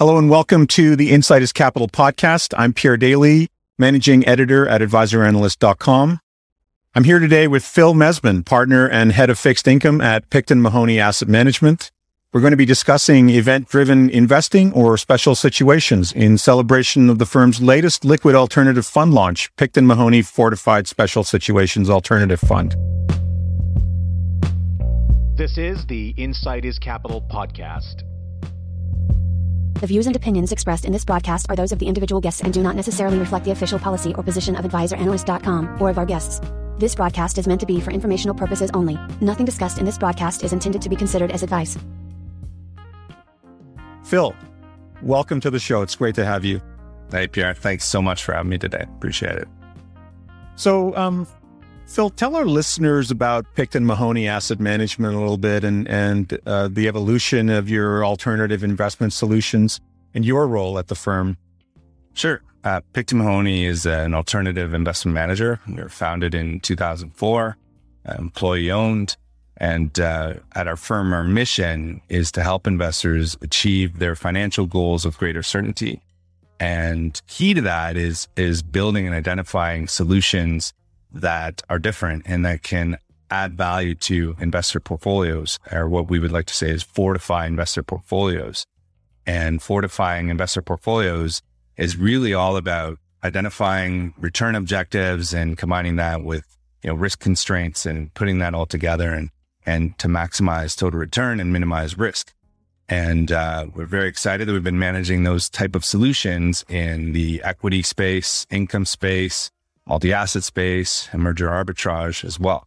Hello and welcome to the Insight is Capital podcast. I'm Pierre Daly, managing editor at advisoranalyst.com. I'm here today with Phil Mesman, partner and head of fixed income at Picton Mahoney Asset Management. We're going to be discussing event-driven investing or special situations in celebration of the firm's latest liquid alternative fund launch, Picton Mahoney Fortified Special Situations Alternative Fund. This is the Insight is Capital podcast. The views and opinions expressed in this broadcast are those of the individual guests and do not necessarily reflect the official policy or position of advisoranalyst.com or of our guests. This broadcast is meant to be for informational purposes only. Nothing discussed in this broadcast is intended to be considered as advice. Phil, welcome to the show. It's great to have you. Hey, Pierre. Thanks so much for having me today. Appreciate it. So, Phil, tell our listeners about Picton Mahoney Asset Management a little bit and the evolution of your alternative investment solutions and your role at the firm. Sure. Picton Mahoney is an alternative investment manager. We were founded in 2004, employee-owned, and at our firm, our mission is to help investors achieve their financial goals with greater certainty. And key to that is building and identifying solutions that are different and that can add value to investor portfolios, or what we would like to say is fortify investor portfolios. And fortifying investor portfolios is really all about identifying return objectives and combining that with, risk constraints and putting that all together and to maximize total return and minimize risk. And we're very excited that we've been managing those type of solutions in the equity space, income space, multi-asset space, and merger arbitrage as well.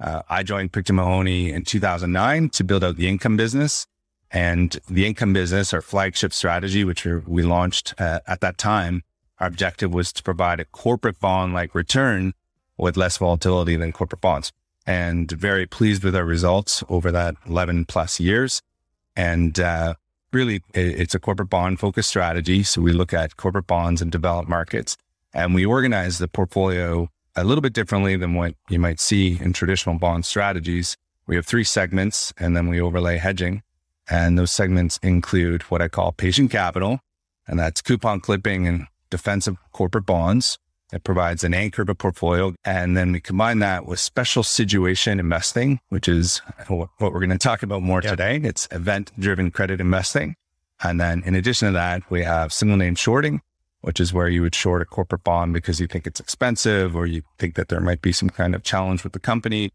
I joined Picton Mahoney in 2009 to build out the income business. And the income business, our flagship strategy, which we launched at that time, our objective was to provide a corporate bond-like return with less volatility than corporate bonds. And very pleased with our results over that 11 plus years. And really, it's a corporate bond-focused strategy. So we look at corporate bonds in developed markets. And we organize the portfolio a little bit differently than what you might see in traditional bond strategies. We have three segments, and then we overlay hedging. And those segments include what I call patient capital, and that's coupon clipping and defensive corporate bonds. It provides an anchor to portfolio. And then we combine that with special situation investing, which is what we're going to talk about more today. It's event-driven credit investing. And then in addition to that, we have single name shorting, which is where you would short a corporate bond because you think it's expensive or you think that there might be some kind of challenge with the company.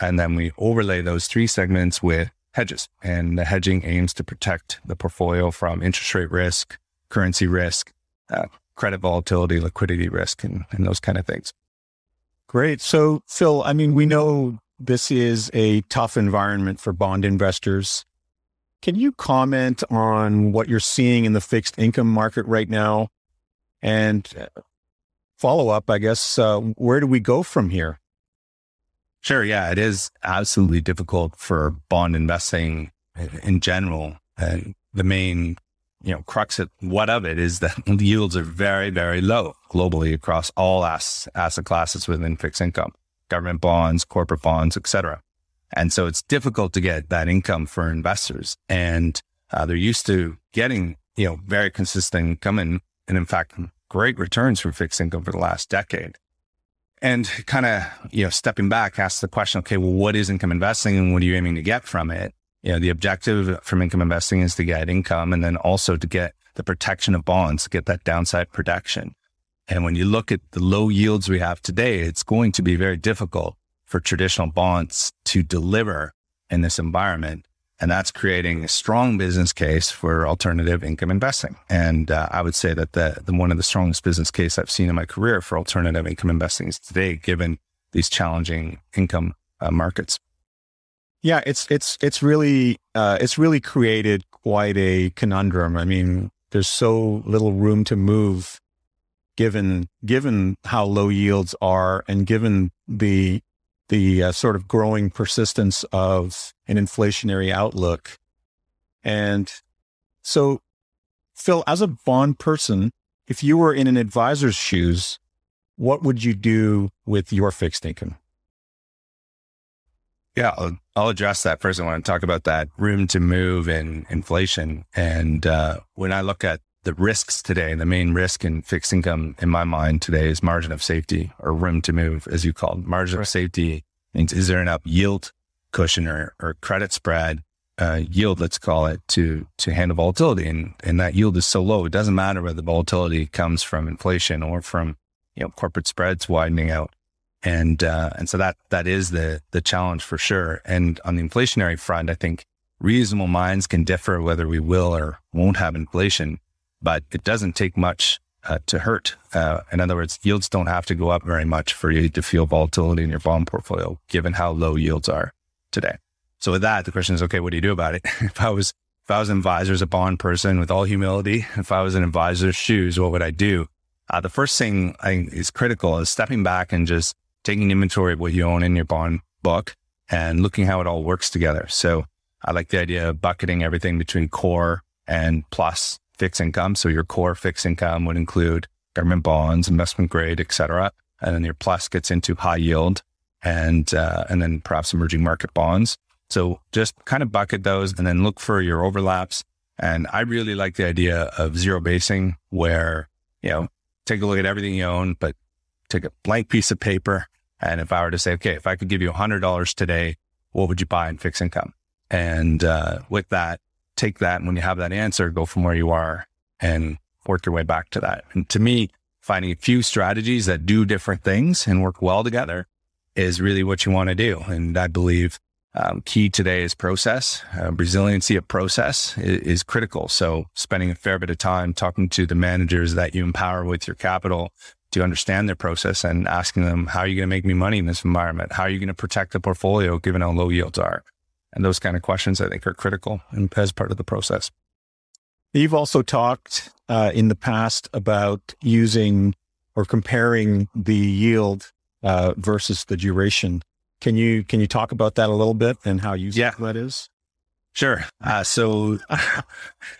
And then we overlay those three segments with hedges. And the hedging aims to protect the portfolio from interest rate risk, currency risk, credit volatility, liquidity risk, and those kind of things. Great. So, Phil, we know this is a tough environment for bond investors. Can you comment on what you're seeing in the fixed income market right now? And follow up, I guess, where do we go from here? Sure. Yeah, it is absolutely difficult for bond investing in general. And the main, crux of it is that the yields are very, very low globally across all asset classes within fixed income, government bonds, corporate bonds, et cetera. And so it's difficult to get that income for investors. And they're used to getting, very consistent income and in fact, great returns from fixed income for the last decade. And kind of, stepping back, ask the question, okay, well, what is income investing and what are you aiming to get from it? The objective from income investing is to get income and then also to get the protection of bonds, to get that downside protection. And when you look at the low yields we have today, it's going to be very difficult for traditional bonds to deliver in this environment. And that's creating a strong business case for alternative income investing. And I would say that the one of the strongest business case I've seen in my career for alternative income investing is today, given these challenging income markets. Yeah, it's really created quite a conundrum. There's so little room to move, given how low yields are, and given the sort of growing persistence of an inflationary outlook. And so, Phil, as a bond person, if you were in an advisor's shoes, what would you do with your fixed income? Yeah, I'll address that first. I want to talk about that room to move and inflation. And when I look at the risks today, the main risk in fixed income in my mind today is margin of safety, or room to move, as you call it. Margin of safety means, is there enough yield cushion or credit spread, yield, let's call it, to handle volatility? And that yield is so low, it doesn't matter whether the volatility comes from inflation or from, you know, corporate spreads widening out. And so that is the challenge for sure. And on the inflationary front, I think reasonable minds can differ whether we will or won't have inflation, but it doesn't take much to hurt. In other words, yields don't have to go up very much for you to feel volatility in your bond portfolio, given how low yields are today. So with that, the question is, okay, what do you do about it? If I was an advisor as a bond person, with all humility, if I was an advisor's shoes, what would I do? The first thing I think is critical is stepping back and just taking inventory of what you own in your bond book and looking how it all works together. So I like the idea of bucketing everything between core and plus fixed income. So your core fixed income would include government bonds, investment grade, et cetera. And then your plus gets into high yield and then perhaps emerging market bonds. So just kind of bucket those and then look for your overlaps. And I really like the idea of zero basing, where, you know, take a look at everything you own, but take a blank piece of paper. And if I were to say, okay, if I could give you $100 today, what would you buy in fixed income? And with that, take that. And when you have that answer, go from where you are and work your way back to that. And to me, finding a few strategies that do different things and work well together is really what you want to do. And I believe key today is process. Resiliency of process is critical. So spending a fair bit of time talking to the managers that you empower with your capital to understand their process and asking them, how are you going to make me money in this environment? How are you going to protect the portfolio given how low yields are? And those kind of questions, I think, are critical and as part of the process. You've also talked in the past about using or comparing the yield versus the duration. Can you talk about that a little bit and how useful that is? Sure. So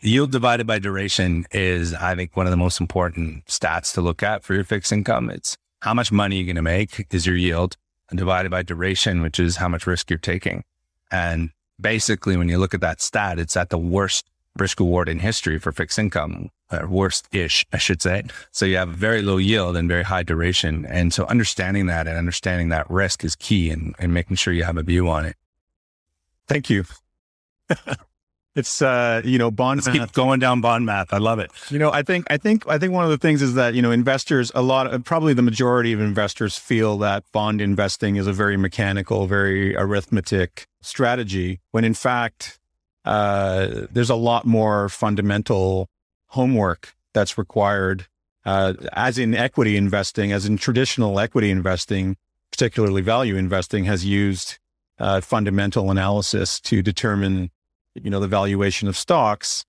yield divided by duration is, I think, one of the most important stats to look at for your fixed income. It's how much money you're going to make is your yield, and divided by duration, which is how much risk you're taking. And basically, when you look at that stat, it's at the worst risk reward in history for fixed income, worst-ish, I should say. So you have very low yield and very high duration. And so understanding that and understanding that risk is key, and making sure you have a view on it. Thank you. It's, bonds keep going down bond math. I love it. You know, I think one of the things is that, you know, investors, probably the majority of investors feel that bond investing is a very mechanical, very arithmetic strategy, when in fact, there's a lot more fundamental homework that's required, as in equity investing, as in traditional equity investing, particularly value investing has used fundamental analysis to determine, you know, the valuation of stocks.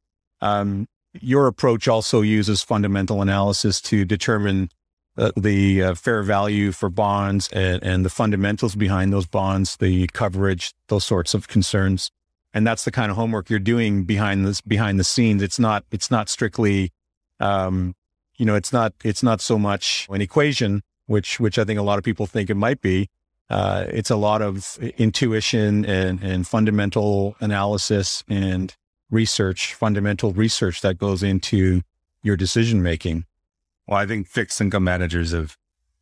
Your approach also uses fundamental analysis to determine the fair value for bonds and the fundamentals behind those bonds, the coverage, those sorts of concerns. And that's the kind of homework you're doing behind the scenes. It's not strictly, it's not so much an equation, which I think a lot of people think it might be. It's a lot of intuition and fundamental analysis and research, fundamental research that goes into your decision making. Well, I think fixed income managers have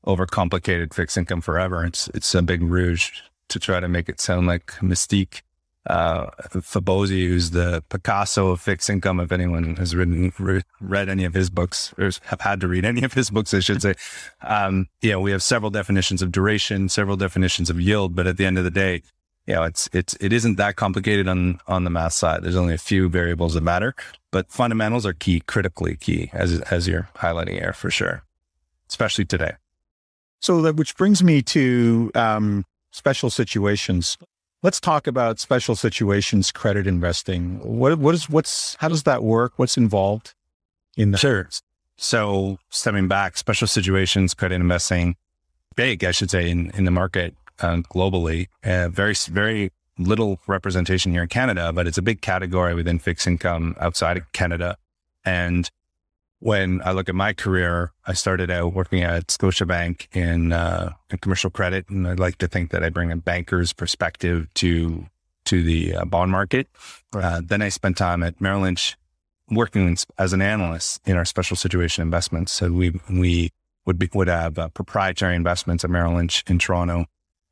overcomplicated fixed income forever. It's a big rouge to try to make it sound like mystique. Fabozzi, who's the Picasso of fixed income, if anyone has read any of his books, or have had to read any of his books, I should say. We have several definitions of duration, several definitions of yield, but at the end of the day, you know, it isn't that complicated on the math side. There's only a few variables that matter, but fundamentals are key, critically key, as you're highlighting here for sure, especially today. So that, which brings me to special situations. Let's talk about special situations credit investing. How does that work? What's involved in that? Sure. So stepping back, special situations credit investing, big, I should say, in the market globally. Very, very little representation here in Canada, but it's a big category within fixed income outside of Canada. And When I look at my career, I started out working at Scotiabank in commercial credit, and I'd like to think that I bring a banker's perspective to the bond market. Right. Then I spent time at Merrill Lynch working as an analyst in our special situation investments. So we would have proprietary investments at Merrill Lynch in Toronto,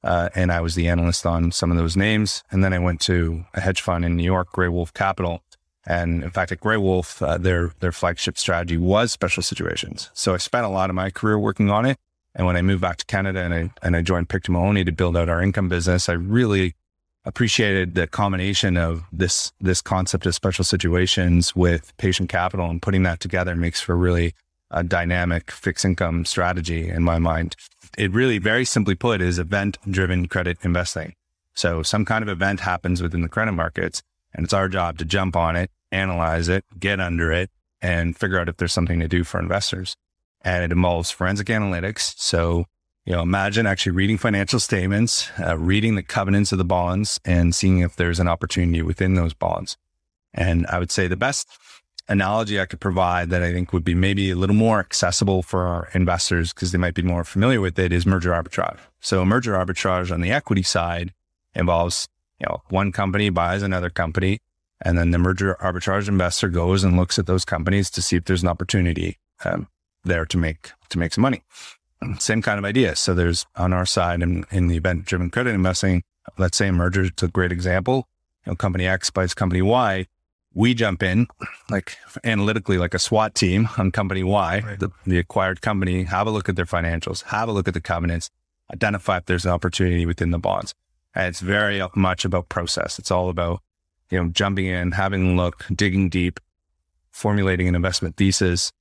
and I was the analyst on some of those names. And then I went to a hedge fund in New York, Grey Wolf Capital. And in fact, at Grey Wolf, their flagship strategy was special situations. So I spent a lot of my career working on it. And when I moved back to Canada and I joined Picton Mahoney to build out our income business, I really appreciated the combination of this concept of special situations with patient capital, and putting that together makes for really a dynamic fixed income strategy in my mind. It really, very simply put, is event-driven credit investing. So some kind of event happens within the credit markets, and it's our job to jump on it, analyze it, get under it, and figure out if there's something to do for investors. And it involves forensic analytics. So, imagine actually reading financial statements, reading the covenants of the bonds, and seeing if there's an opportunity within those bonds. And I would say the best analogy I could provide that I think would be maybe a little more accessible for our investors, because they might be more familiar with it, is merger arbitrage. So merger arbitrage on the equity side involves one company buys another company, and then the merger arbitrage investor goes and looks at those companies to see if there's an opportunity there to make some money. Same kind of idea. So there's, on our side, in the event-driven credit investing, let's say merger is a great example. Company X buys company Y. We jump in, like analytically, like a SWAT team on company Y, right, the acquired company, have a look at their financials, have a look at the covenants, identify if there's an opportunity within the bonds. And it's very much about process. It's all about, jumping in, having a look, digging deep, formulating an investment thesis,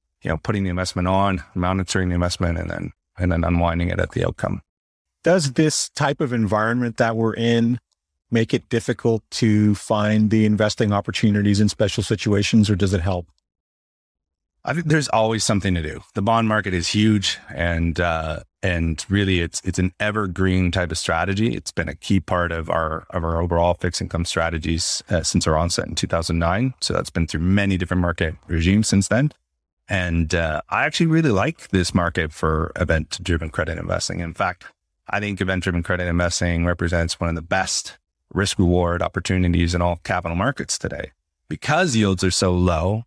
putting the investment on, monitoring the investment, and then unwinding it at the outcome. Does this type of environment that we're in make it difficult to find the investing opportunities in special situations, or does it help? I think there's always something to do. The bond market is huge, and really it's an evergreen type of strategy. It's been a key part of our overall fixed income strategies since our onset in 2009. So that's been through many different market regimes since then. And I actually really like this market for event-driven credit investing. In fact, I think event-driven credit investing represents one of the best risk-reward opportunities in all capital markets today. Because yields are so low,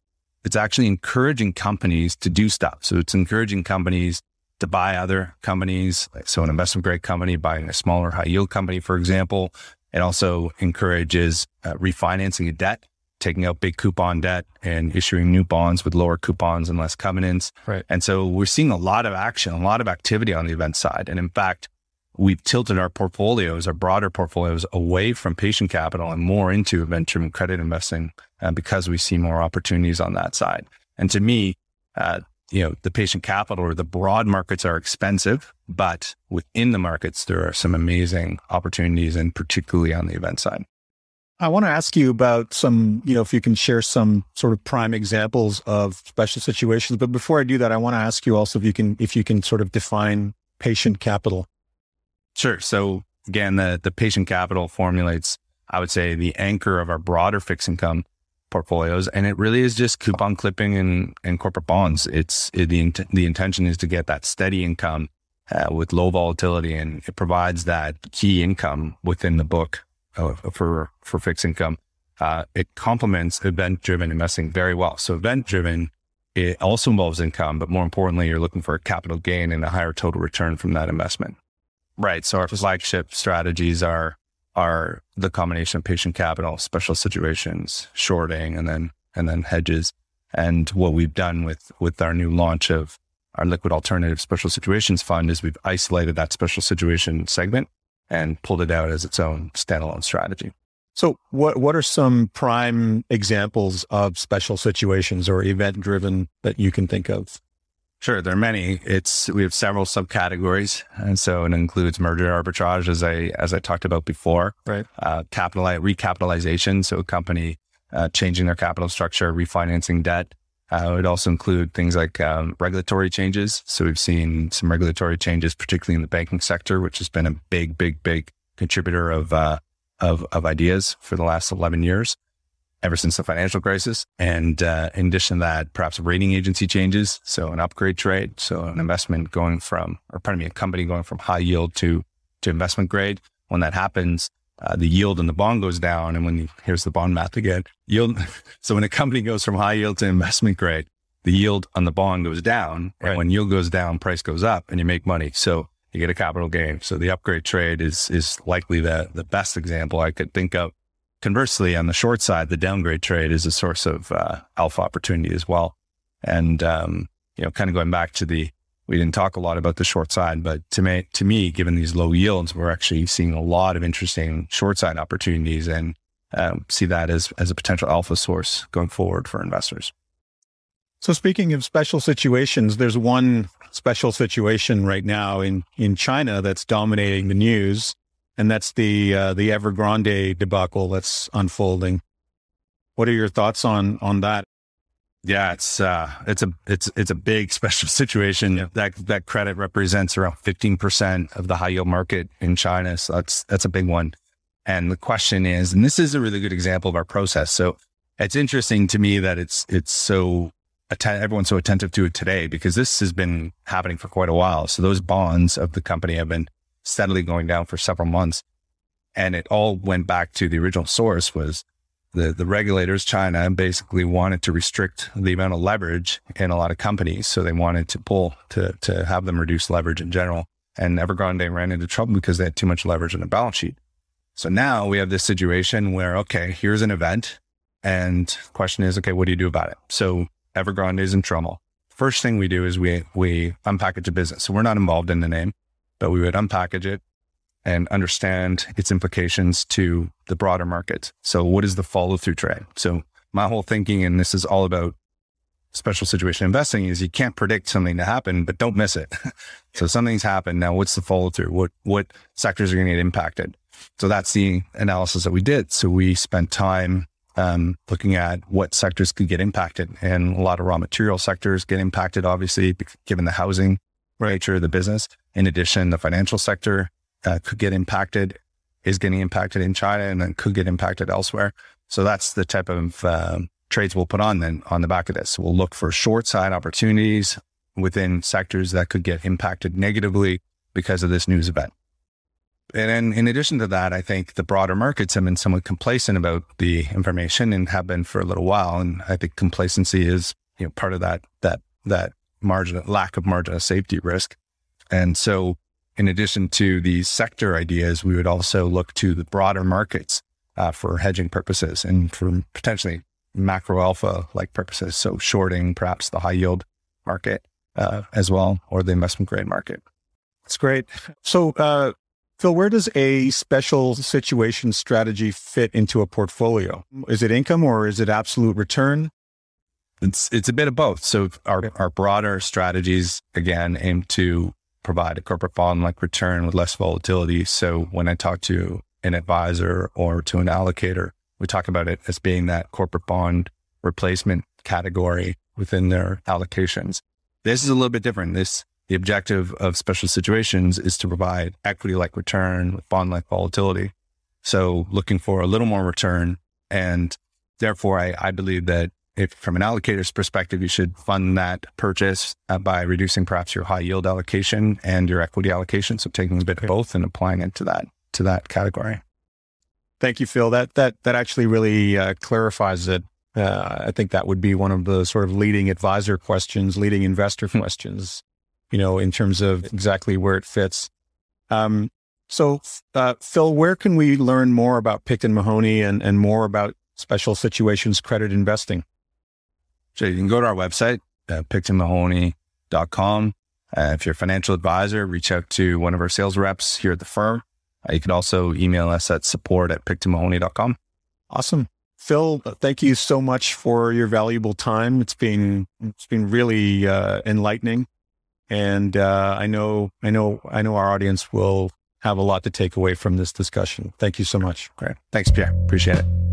it's actually encouraging companies to do stuff. So it's encouraging companies to buy other companies. So an investment grade company buying a smaller high yield company, for example. It also encourages refinancing of debt, taking out big coupon debt and issuing new bonds with lower coupons and less covenants. Right. And so we're seeing a lot of action, a lot of activity on the event side. And in fact, we've tilted our portfolios, our broader portfolios, away from patient capital and more into event-driven credit investing because we see more opportunities on that side. And to me, the patient capital or the broad markets are expensive, but within the markets, there are some amazing opportunities, and particularly on the event side. I want to ask you about some, if you can share some sort of prime examples of special situations. But before I do that, I want to ask you also if you can sort of define patient capital. Sure. So again, the patient capital formulates, I would say, the anchor of our broader fixed income portfolios. And it really is just coupon clipping and corporate bonds. The intention is to get that steady income with low volatility. And it provides that key income within the book for fixed income. It complements event-driven investing very well. So event-driven, it also involves income, but more importantly, you're looking for a capital gain and a higher total return from that investment. Right. So our flagship strategies are the combination of patient capital, special situations, shorting, and then hedges. And what we've done with our new launch of our liquid alternative special situations fund is we've isolated that special situation segment and pulled it out as its own standalone strategy. So what are some prime examples of special situations or event-driven that you can think of? Sure, there are many. We have several subcategories, and so it includes merger arbitrage, as I talked about before. Right. Recapitalization, so a company changing their capital structure, refinancing debt. It would also include things like regulatory changes. So we've seen some regulatory changes, particularly in the banking sector, which has been a big contributor of ideas for the last 11 years. ever since the financial crisis. And in addition to that, perhaps rating agency changes. So an upgrade trade. So an investment going from, or pardon me, a company going from high yield to investment grade. When that happens, the yield in the bond goes down. And when here's the bond math again, yield. So when a company goes from high yield to investment grade, the yield on the bond goes down. Right. And when yield goes down, price goes up and you make money. So you get a capital gain. So the upgrade trade is likely the best example I could think of. Conversely, on the short side, the downgrade trade is a source of alpha opportunity as well. And, you know, kind of going back to we didn't talk a lot about the short side, but to me, given these low yields, we're actually seeing a lot of interesting short side opportunities and see that as a potential alpha source going forward for investors. So speaking of special situations, there's one special situation right now in China that's dominating the news, and that's the Evergrande debacle that's unfolding. What are your thoughts on that? Yeah, it's a big special situation. Yeah. That credit represents around 15% of the high yield market in China. So that's a big one. And the question is, and this is a really good example of our process. So it's interesting to me that it's so everyone's so attentive to it today, because this has been happening for quite a while. So those bonds of the company have been steadily going down for several months. And it all went back to the original source was the regulators, China, basically wanted to restrict the amount of leverage in a lot of companies. So they wanted to to have them reduce leverage in general. And Evergrande ran into trouble because they had too much leverage on the balance sheet. So now we have this situation where, okay, here's an event. And the question is, okay, what do you do about it? So Evergrande is in trouble. First thing we do is we unpackage a business. So we're not involved in the name, but we would unpackage it and understand its implications to the broader market. So what is the follow through trade? So my whole thinking, and this is all about special situation investing, is you can't predict something to happen, but don't miss it. So something's happened. Now what's the follow through? What sectors are going to get impacted? So that's the analysis that we did. So we spent time looking at what sectors could get impacted, and a lot of raw material sectors get impacted, obviously, given the housing nature of the business. In addition, the financial sector could get impacted, is getting impacted in China, and then could get impacted elsewhere. So that's the type of trades we'll put on then on the back of this. So we'll look for short side opportunities within sectors that could get impacted negatively because of this news event. And then in addition to that, I think the broader markets have been somewhat complacent about the information and have been for a little while. And I think complacency is, you know, part of that margin, lack of margin of safety risk. And so in addition to the sector ideas, we would also look to the broader markets for hedging purposes and for potentially macro alpha like purposes. So shorting perhaps the high yield market as well, or the investment grade market. That's great. So, Phil, where does a special situation strategy fit into a portfolio? Is it income or is it absolute return? It's a bit of both. So our broader strategies, again, aim to provide a corporate bond-like return with less volatility. So when I talk to an advisor or to an allocator, we talk about it as being that corporate bond replacement category within their allocations. This is a little bit different. The objective of special situations is to provide equity-like return with bond-like volatility. So looking for a little more return. And therefore, I believe that if from an allocator's perspective, you should fund that purchase by reducing perhaps your high yield allocation and your equity allocation. So taking a bit of both and applying it to that category. Thank you, Phil. That actually really clarifies it. I think that would be one of the sort of leading advisor questions, leading investor questions, you know, in terms of exactly where it fits. So Phil, where can we learn more about Picton Mahoney and more about special situations credit investing? So you can go to our website, pictonmahoney.com. If you're a financial advisor, reach out to one of our sales reps here at the firm. You can also email us at support@pictonmahoney.com. Awesome. Phil, thank you so much for your valuable time. It's been really enlightening. And I know our audience will have a lot to take away from this discussion. Thank you so much. Great. Thanks, Pierre. Appreciate it.